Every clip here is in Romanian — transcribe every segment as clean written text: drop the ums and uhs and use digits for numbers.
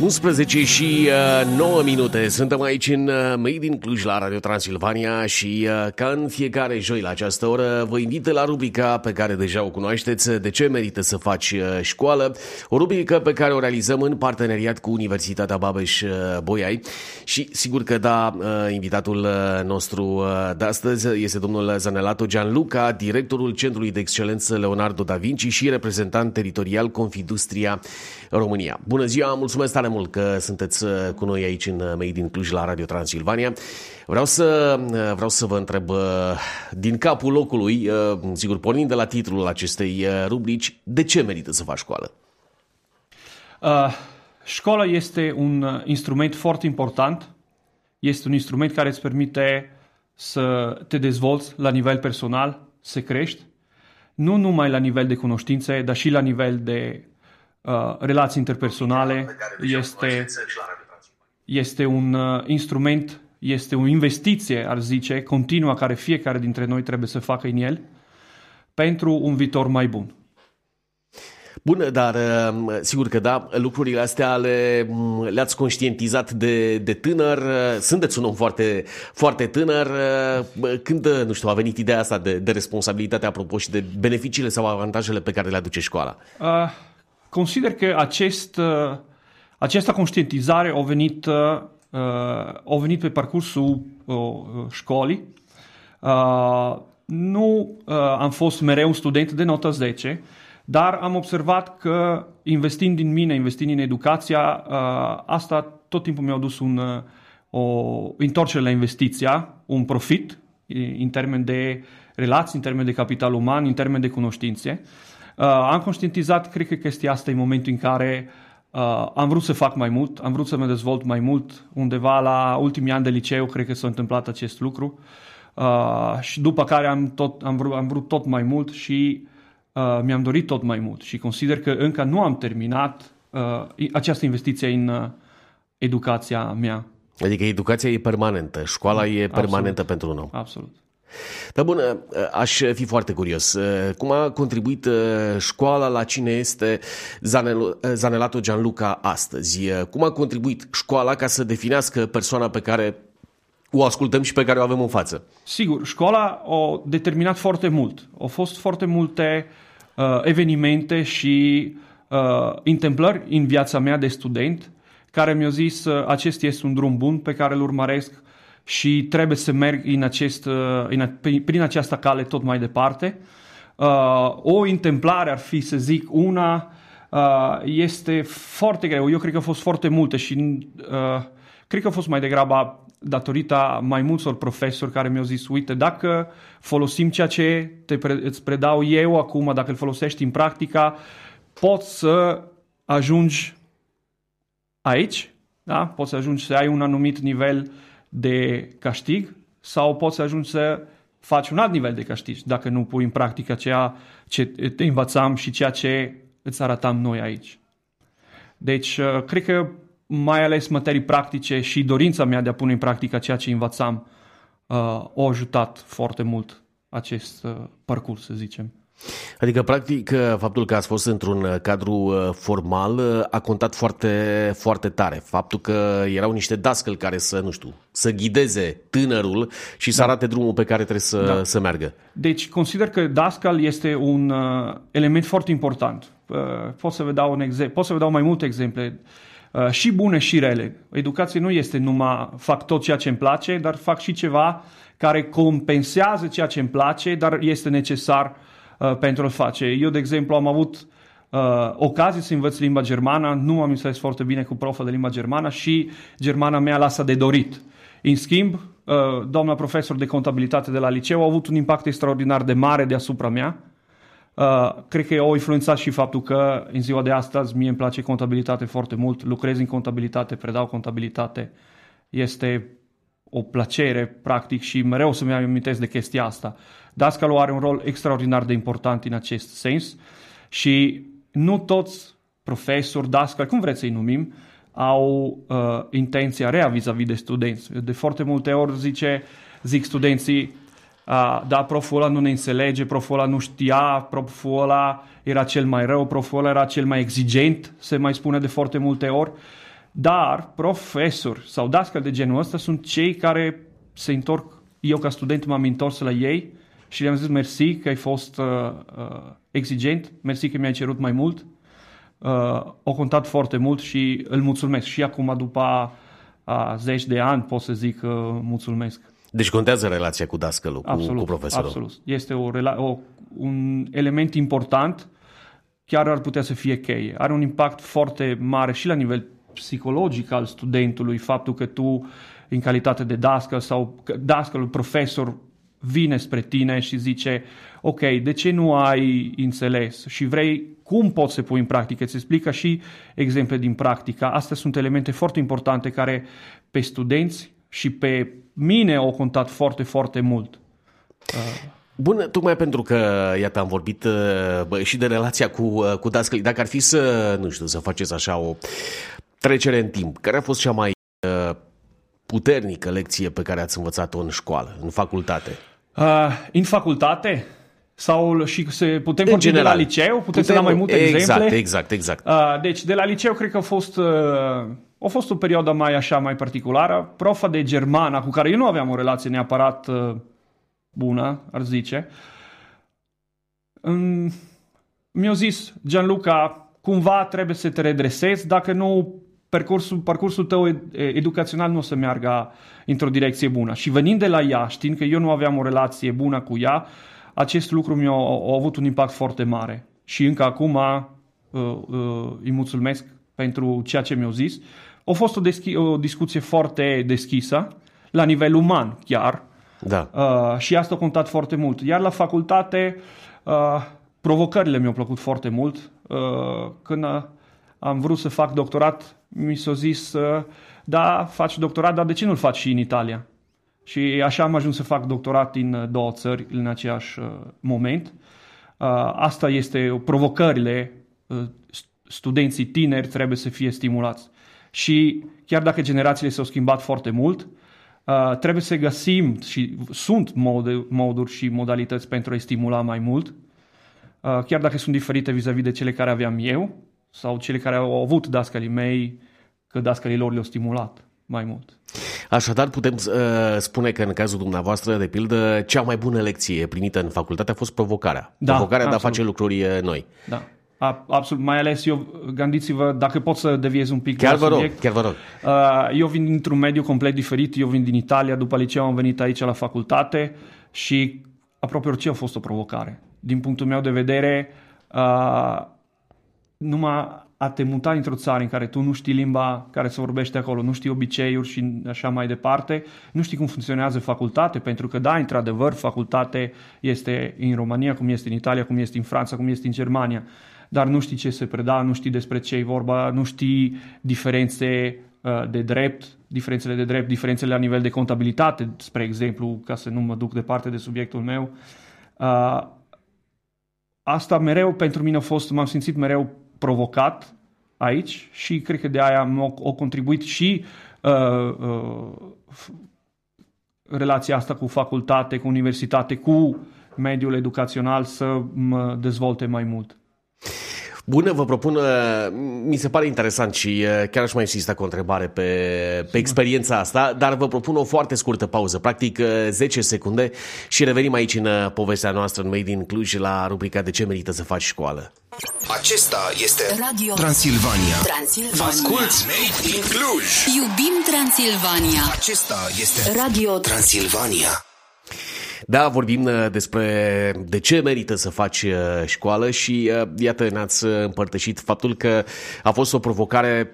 11:09. Suntem aici în Made in Cluj la Radio Transilvania și ca în fiecare joi la această oră vă invit la rubrica pe care deja o cunoașteți, De ce merită să faci școală? O rubrică pe care o realizăm în parteneriat cu Universitatea Babeș-Bolyai și sigur că da, invitatul nostru de astăzi este domnul Zanellato Gianluca, directorul Centrului de Excelență Leonardo da Vinci și reprezentant teritorial Confindustria România. Bună ziua, mulțumesc tare mult că sunteți cu noi aici în Made in Cluj la Radio Transilvania. Vreau să vă întreb din capul locului, sigur pornind de la titlul acestei rubrici, de ce merită să faci școală? Școala este un instrument foarte important. Este un instrument care îți permite să te dezvolți la nivel personal, să crești, nu numai la nivel de cunoștințe, dar și la nivel de relații interpersonale. Este un instrument, este o investiție, ar zice, continuă, care fiecare dintre noi trebuie să facă în el pentru un viitor mai bun. Bun, dar sigur că da, lucrurile astea le-ați conștientizat de tânăr. Sunteți un om foarte, foarte tânăr. Când, nu știu, a venit ideea asta de responsabilitate, apropo, și de beneficiile sau avantajele pe care le aduce școala? Consider că această conștientizare a venit pe parcursul școlii. Nu am fost mereu un student de nota 10, dar am observat că investind din mine, investind în educația, asta tot timpul mi-a dus o întoarcere la investiția, un profit în termen de relații, în termen de capital uman, în termen de cunoștințe. Am conștientizat, cred că chestia asta e momentul în care am vrut să fac mai mult, am vrut să mă dezvolt mai mult. Undeva la ultimii ani de liceu, cred că s-a întâmplat acest lucru. Și după care am vrut tot mai mult și mi-am dorit tot mai mult. Și consider că încă nu am terminat această investiție în educația mea. Adică educația e permanentă, școala e permanentă pentru un om. Absolut. Dar bun, aș fi foarte curios. Cum a contribuit școala la cine este Zanellato Gianluca astăzi? Cum a contribuit școala ca să definească persoana pe care o ascultăm și pe care o avem în față? Sigur, școala a determinat foarte mult. Au fost foarte multe evenimente și întâmplări în viața mea de student care mi-au zis acesta este un drum bun pe care îl urmăresc și trebuie să merg prin această cale tot mai departe. O întâmplare ar fi, să zic, una este foarte greu. Eu cred că au fost foarte multe și cred că au fost mai degrabă datorită mai multor profesori care mi-au zis, uite, dacă folosim ceea ce îți predau eu acum, dacă îl folosești în practica, poți să ajungi aici, da? Poți să ajungi să ai un anumit nivel de câștig sau poți să ajungi să faci un alt nivel de câștig dacă nu pui în practică ceea ce te învățam și ceea ce îți arătam noi aici. Deci, cred că mai ales materii practice și dorința mea de a pune în practică ceea ce învățam au ajutat foarte mult acest parcurs, să zicem. Adică, practic, faptul că ați fost într-un cadru formal a contat foarte, foarte tare. Faptul că erau niște dascăli care să ghideze tânărul și să arate drumul pe care trebuie să meargă. Deci, consider că dascăl este un element foarte important. Pot să vă dau mai multe exemple, și bune și rele. Educația nu este numai fac tot ceea ce îmi place, dar fac și ceva care compensează ceea ce îmi place, dar este necesar pentru a-l face. Eu, de exemplu, am avut ocazie să învăț limba germană, nu am înțeles foarte bine cu profa de limba germană și germana mea lasă de dorit. În schimb, doamna profesor de contabilitate de la liceu a avut un impact extraordinar de mare deasupra mea. Cred că o influențat și faptul că în ziua de astăzi mie îmi place contabilitate foarte mult, lucrez în contabilitate, predau contabilitate. Este o plăcere, practic, și mereu să-mi amintesc de chestia asta. Dascalul are un rol extraordinar de important în acest sens și nu toți profesori, dascali, cum vreți să-i numim, au intenția rea vis-a-vis de studenți. De foarte multe ori zic studenții, da, proful ăla nu ne înțelege, proful ăla nu știa, proful ăla era cel mai rău, proful ăla era cel mai exigent, se mai spune de foarte multe ori. Dar profesori sau dascăl de genul ăsta sunt cei care se întorc. Eu ca student m-am întors la ei și le-am zis mersi că ai fost exigent, mersi că mi-ai cerut mai mult. Au contat foarte mult și îl mulțumesc. Și acum după 10 de ani pot să zic mulțumesc. Deci contează relația cu dascălul, absolut, cu profesorul. Absolut. Este un element important, chiar ar putea să fie cheie. Are un impact foarte mare și la nivel psihologic al studentului, faptul că tu, în calitate de dascăl sau dascălul profesor, vine spre tine și zice ok, de ce nu ai înțeles și vrei, cum poți să pui în practică? Îți explică și exemple din practică. Astea sunt elemente foarte importante care pe studenți și pe mine au contat foarte, foarte mult. Bun, tocmai pentru că, iată, am vorbit și de relația cu dascălii. Dacă ar fi să, nu știu, să faceți așa o trecere în timp, care a fost cea mai puternică lecție pe care ați învățat-o în școală, în facultate? În facultate? Sau și se putem în vorbi general, de la liceu? Putem să dăm mai multe exemple? Exact. Deci, de la liceu, cred că a fost o perioadă mai particulară. Profa de germană, cu care eu nu aveam o relație neapărat bună, ar zice, mi-a zis: Gianluca, cumva trebuie să te redresezi, dacă nu parcursul tău educațional nu o să meargă într-o direcție bună. Și venind de la ea, știind că eu nu aveam o relație bună cu ea, acest lucru mi-a avut un impact foarte mare. Și încă acum îi mulțumesc pentru ceea ce mi-a zis. A fost o discuție foarte deschisă, la nivel uman chiar. Da. Și asta a contat foarte mult. Iar la facultate, provocările mi-au plăcut foarte mult. Când am vrut să fac doctorat, mi s-a zis: da, faci doctorat, dar de ce nu-l faci și în Italia? Și așa am ajuns să fac doctorat în două țări în același moment. Asta este provocările. Studenții tineri trebuie să fie stimulați. Și chiar dacă generațiile s-au schimbat foarte mult, trebuie să găsim, și sunt moduri și modalități pentru a-i stimula mai mult, chiar dacă sunt diferite vis-a-vis de cele care aveam eu sau cele care au avut dascălii mei, că dascălii lor le-au stimulat mai mult. Așadar, putem spune că în cazul dumneavoastră, de pildă, cea mai bună lecție primită în facultate a fost provocarea. Da, provocarea de a face lucruri noi. Da. Absolut, mai ales eu, gândiți-vă, dacă pot să deviez un pic de subiect. Chiar vă rog. Eu vin dintr-un mediu complet diferit, eu vin din Italia, după liceu am venit aici la facultate și aproape orice a fost o provocare. Din punctul meu de vedere, numai a te muta într-o țară în care tu nu știi limba care se vorbește acolo, nu știi obiceiuri și așa mai departe, nu știi cum funcționează facultate, pentru că da, într-adevăr, facultate este în România, cum este în Italia, cum este în Franța, cum este în Germania, dar nu știi ce se preda, nu știi despre ce e vorba, nu știi diferențele de drept, diferențele la nivel de contabilitate, spre exemplu, ca să nu mă duc departe de subiectul meu. Asta mereu pentru mine m-am simțit mereu provocat aici și cred că de aia m-a contribuit și relația asta cu facultate, cu universitate, cu mediul educațional să mă dezvolte mai mult. Bună, vă propun, mi se pare interesant și chiar aș mai insista cu o întrebare pe experiența asta, dar vă propun o foarte scurtă pauză, practic 10 secunde și revenim aici în povestea noastră în Made in Cluj la rubrica De ce merită să faci școală. Acesta este Radio Transilvania. Asculți Made in Cluj. Iubim Transilvania. Acesta este Radio Transilvania. Da, vorbim despre de ce merită să faci școală și iată, ne-ați împărtășit faptul că a fost o provocare,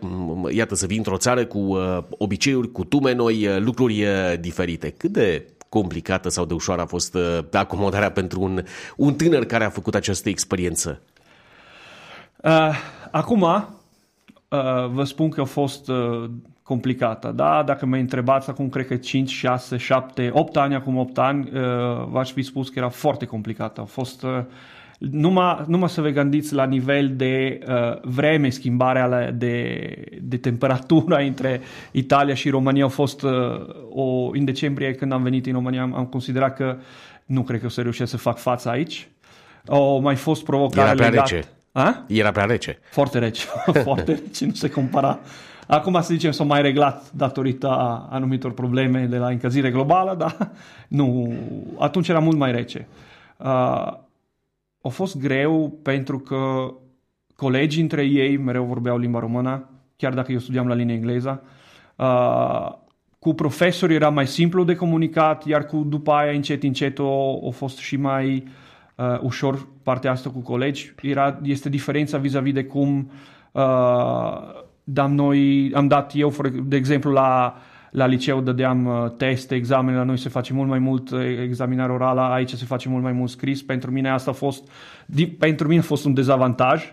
iată, să vii într-o țară cu obiceiuri, cu tume noi, lucruri diferite. Cât de complicată sau de ușoară a fost acomodarea pentru un tânăr care a făcut această experiență? Acum vă spun că a fost complicată, da? Dacă mă întrebați acum, cred că 5, 6, 7, 8 ani, acum 8 ani, v-aș fi spus că era foarte complicată. A fost numai să vă gândiți la nivel de vreme, schimbarea de temperatura între Italia și România a fost în decembrie când am venit în România, am considerat că nu cred că o să reușesc să fac față aici. Au mai fost provocări legate. Era prea rece. Foarte rece, nu se compara Acum, să zicem, s-au mai reglat datorită anumitor probleme de la încălzire globală, dar nu, atunci era mult mai rece. A fost greu pentru că colegii între ei mereu vorbeau limba română, chiar dacă eu studiam la linia engleză. Cu profesorii era mai simplu de comunicat, iar cu după aia, încet, încet, a fost și mai ușor partea asta cu colegi. Este diferența vis-a-vis de cum am dat eu, de exemplu, la liceu dădeam teste, examene, la noi se face mult mai mult examinare orală, aici se face mult mai mult scris. Pentru mine a fost un dezavantaj,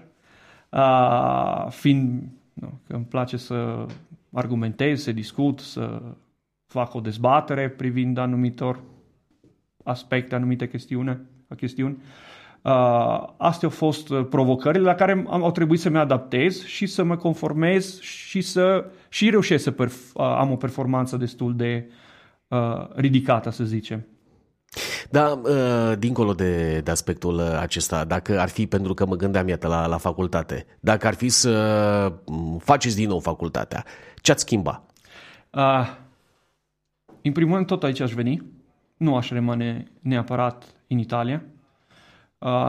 fiind că îmi place să argumentez, să discut, să fac o dezbatere privind anumitor aspecte, anumite chestiuni. Astea au fost provocările la care au trebuit să mă adaptez și să mă conformez și să reușesc să am o performanță destul de ridicată, să zicem. Da, dincolo de aspectul acesta, dacă ar fi, pentru că mă gândeam, iată, la facultate, dacă ar fi să faceți din nou facultatea, ce ați schimba? În primul rând, tot aici aș veni. Nu aș rămâne neapărat în Italia.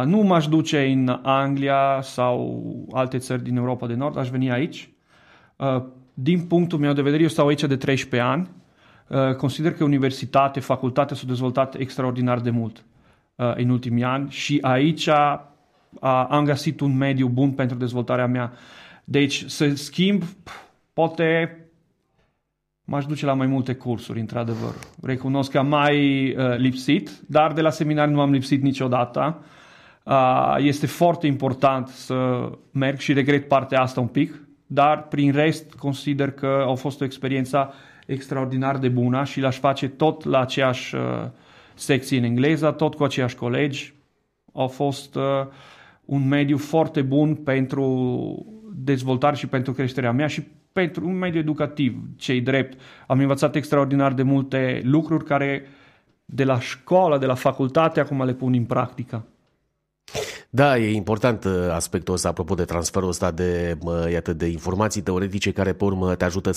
Nu m-aș duce în Anglia sau alte țări din Europa de Nord, aș veni aici. Din punctul meu de vedere, eu stau aici de 13 ani. Consider că universitatea, facultatea s-au dezvoltat extraordinar de mult în ultimii ani și aici am găsit un mediu bun pentru dezvoltarea mea. Deci, să schimb, poate m-aș duce la mai multe cursuri, într-adevăr. Recunosc că am mai lipsit, dar de la seminar nu am lipsit niciodată. Este foarte important să merg și regret partea asta un pic, dar prin rest consider că a fost o experiență extraordinar de bună și l-aș face tot la aceeași secție în engleză, tot cu aceiași colegi. A fost un mediu foarte bun pentru dezvoltare și pentru creșterea mea și pentru un mediu educativ, ce-i drept. Am învățat extraordinar de multe lucruri care de la școală, de la facultate, acum le pun în practică. Da, e important aspectul ăsta, apropo de transferul ăsta de informații teoretice care, pe urmă, te ajută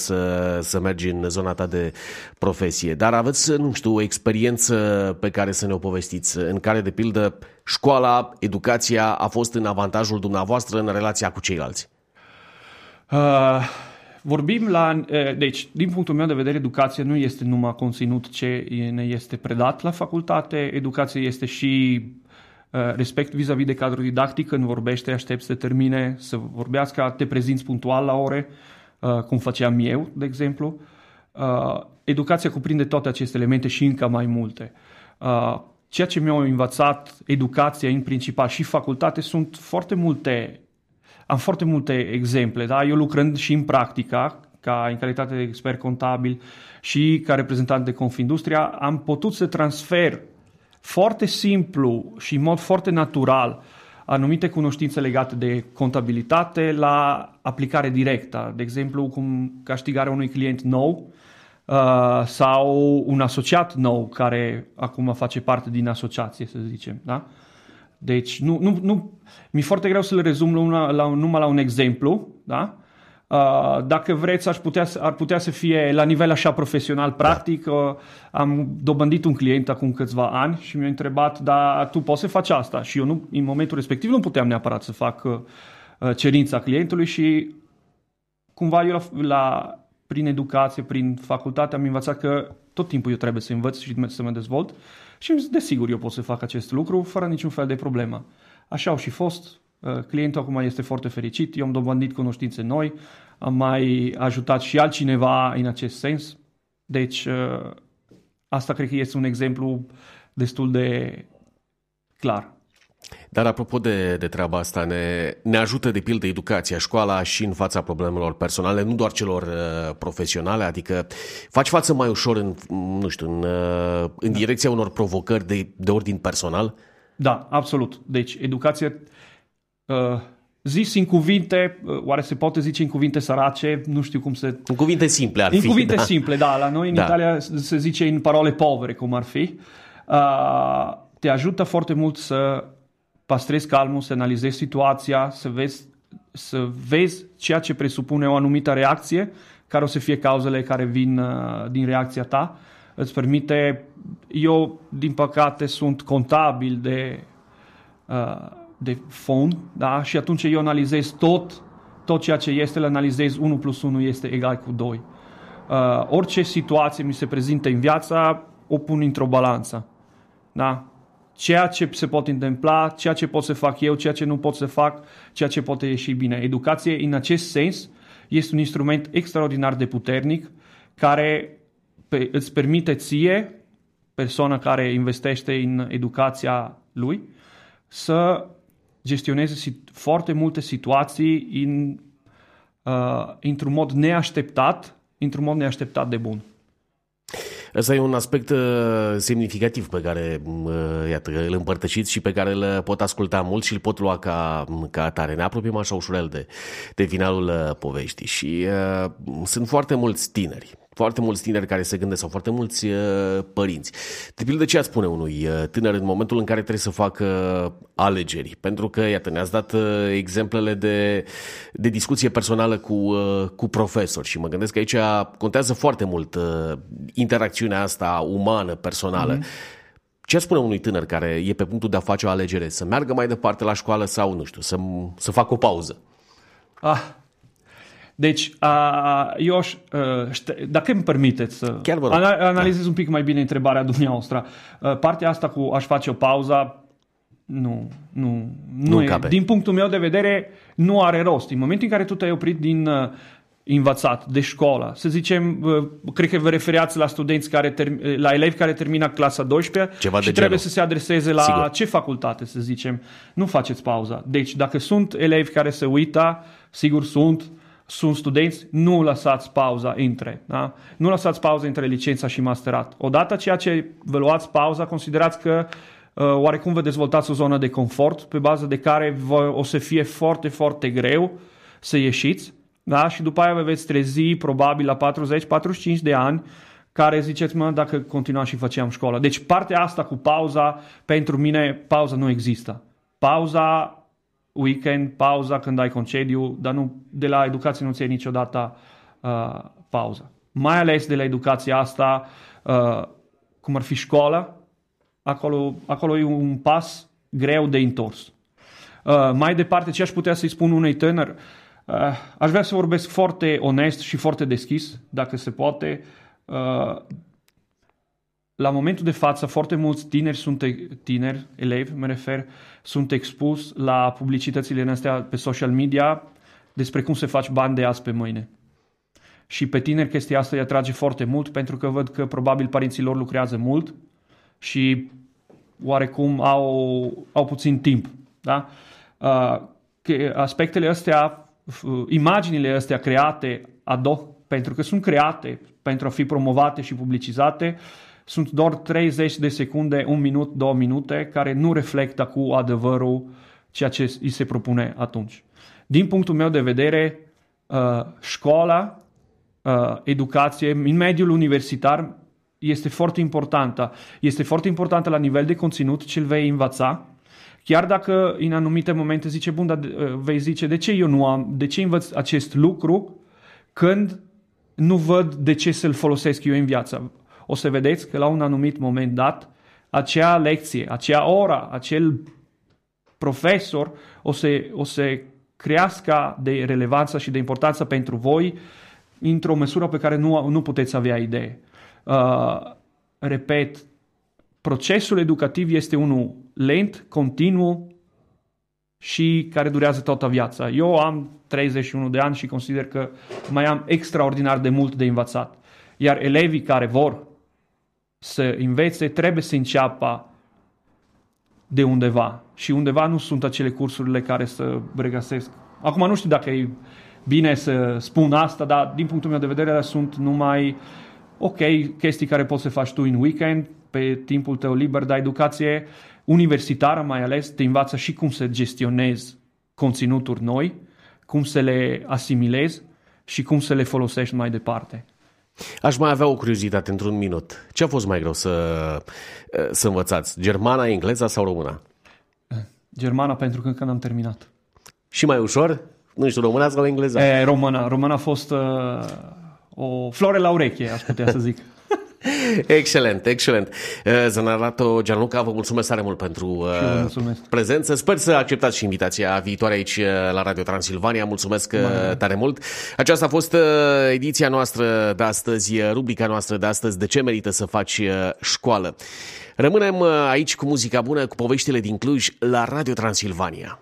să mergi în zona ta de profesie. Dar aveți, nu știu, o experiență pe care să ne-o povestiți, în care, de pildă, școala, educația a fost în avantajul dumneavoastră în relația cu ceilalți? Deci, din punctul meu de vedere, educația nu este numai conținut ce ne este predat la facultate, educația este și respect vis-a-vis de cadrul didactic. Când vorbește, aștept să termine, să vorbească, te prezinți punctual la ore, cum făceam eu, de exemplu. Educația cuprinde toate aceste elemente și încă mai multe. Ceea ce mi-au învățat educația, în principal, și facultate, sunt foarte multe. Am foarte multe exemple, da? Eu lucrând și în practica, în calitate de expert contabil și ca reprezentant de Confindustria, am putut să transfer foarte simplu și în mod foarte natural anumite cunoștințe legate de contabilitate la aplicare directă. De exemplu, cum câștigarea unui client nou sau un asociat nou care acum face parte din asociație, să zicem, da? Deci, nu, mi-e foarte greu să le rezum numai la un exemplu, da? Dacă vreți, ar putea să fie la nivel așa profesional, practic. Am dobândit un client acum câțiva ani și mi-a întrebat, dar tu poți să faci asta? Și eu nu, în momentul respectiv nu puteam neapărat să fac cerința clientului și cumva eu prin educație, prin facultate, am învățat că tot timpul eu trebuie să învăț și să mă dezvolt și desigur eu pot să fac acest lucru fără niciun fel de problemă. Așa au și fost. Clientul acum este foarte fericit, eu am dobândit cunoștințe noi, am mai ajutat și altcineva în acest sens. Deci asta cred că este un exemplu destul de clar. Dar apropo de treaba asta, ne ajută de pildă educația, școala și în fața problemelor personale, nu doar celor profesionale, adică faci față mai ușor în direcția unor provocări de ordin personal? Da, absolut. Deci educația, zis în cuvinte, oare se poate zice în cuvinte sărace, nu știu cum se... În cuvinte simple ar fi. În cuvinte simple, da. La noi în Italia se zice în parole povere, cum ar fi. Te ajută foarte mult să păstrezi calmul, să analizezi situația, să vezi să vezi ceea ce presupune o anumită reacție, care o să fie cauzele care vin din reacția ta. Îți permite, eu din păcate sunt contabil de fond, da? Și atunci eu analizez tot ceea ce este, îl analizez 1 plus 1 este egal cu 2. Orice situație mi se prezintă în viața, o pun într-o balanță. Da? Ceea ce se poate întâmpla, ceea ce pot să fac eu, ceea ce nu pot să fac, ceea ce poate ieși bine. Educație, în acest sens, este un instrument extraordinar de puternic care îți permite ție, persoana care investește în educația lui, să gestioneze foarte multe situații într-un mod neașteptat, într-un mod neașteptat de bun. Asta e un aspect semnificativ pe care îl împărtășiți și pe care îl pot asculta mult și îl pot lua ca atare. Ne apropiem așa ușurel de finalul poveștii și sunt foarte mulți tineri care se gândesc, sau foarte mulți părinți. De pildă, ce ați spune unui tânăr în momentul în care trebuie să facă alegeri? Pentru că, iată, ne-ați dat exemplele de discuție personală cu profesori și mă gândesc că aici contează foarte mult interacțiunea asta umană, personală. Mm-hmm. Ce spune unui tânăr care e pe punctul de a face o alegere? Să meargă mai departe la școală sau, nu știu, să facă o pauză? Deci, eu aș, dacă îmi permiteți să analizez un pic mai bine întrebarea dumneavoastră, partea asta cu aș face o pauză, nu e, din punctul meu de vedere, nu are rost. În momentul în care tu te-ai oprit din învățat, de școală, să zicem, cred că vă referiați la studenți, la elevi care termină clasa 12 și trebuie să se adreseze la ce facultate, să zicem. Nu faceți pauza. Deci, dacă sunt elevi care se uită, sigur sunt studenți, nu lăsați pauza între, da? Nu lăsați pauza între licența și masterat. Odată ceea ce vă luați pauza, considerați că oarecum vă dezvoltați o zonă de confort pe bază de care o să fie foarte, foarte greu să ieșiți, da? Și după aia vă veți trezi probabil la 40-45 de ani care ziceți, dacă continuam și făceam școală. Deci partea asta cu pauza, pentru mine pauza nu există. Pauza weekend, pauza când ai concediu, dar de la educație nu ți-ai niciodată pauza. Mai ales de la educația asta, cum ar fi școala, acolo e un pas greu de întors. Mai departe, ce aș putea să-i spun unui tânăr? Aș vrea să vorbesc foarte onest și foarte deschis, dacă se poate. La momentul de față, foarte mulți tineri, elevi, mă refer, sunt expus la publicitățile astea pe social media despre cum se faci bani de azi pe mâine. Și pe tineri chestia asta îi atrage foarte mult, pentru că văd că probabil părinții lor lucrează mult și oarecum au puțin timp. Da? Aspectele astea, imaginile astea create pentru că sunt create pentru a fi promovate și publicizate, sunt doar 30 de secunde, 1 minut, 2 minute, care nu reflectă cu adevărul ceea ce îi se propune atunci. Din punctul meu de vedere, școala, educație, în mediul universitar este foarte importantă. Este foarte importantă la nivel de conținut ce îl vei învăța. Chiar dacă în anumite momente vei zice, de ce eu nu am, de ce învăț acest lucru când nu văd de ce să-l folosesc eu în viață. O să vedeți că la un anumit moment dat, acea lecție, acea oră, acel profesor o să crească de relevanță și de importanță pentru voi într-o măsură pe care nu puteți avea idee. Repet, procesul educativ este unul lent, continuu și care durează toată viața. Eu am 31 de ani și consider că mai am extraordinar de mult de învățat. Iar elevii care vor să învețe trebuie să înceapă de undeva. Și undeva nu sunt acele cursurile care să regăsesc. Acum nu știu dacă e bine să spun asta, dar din punctul meu de vedere sunt numai chestii care poți să faci tu în weekend, pe timpul tău liber, dar educație universitară mai ales te învață și cum să gestionezi conținuturi noi, cum să le asimilezi și cum să le folosești mai departe. Aș mai avea o curiozitate într-un minut. Ce a fost mai greu să învățați? Germana, engleza sau româna? Germana, pentru că încă n-am terminat. Și mai ușor? nu știu, româna sau engleză? Româna. Româna a fost o floare la ureche, aș putea să zic. Excelent, excelent. Zanellato, Gianluca, vă mulțumesc tare mult pentru prezență. Sper să acceptați și invitația viitoare aici la Radio Transilvania. Mulțumesc tare mult. Aceasta a fost ediția noastră de astăzi, rubrica noastră de astăzi, De ce merită să faci școală? Rămânem aici cu muzica bună, cu poveștile din Cluj la Radio Transilvania.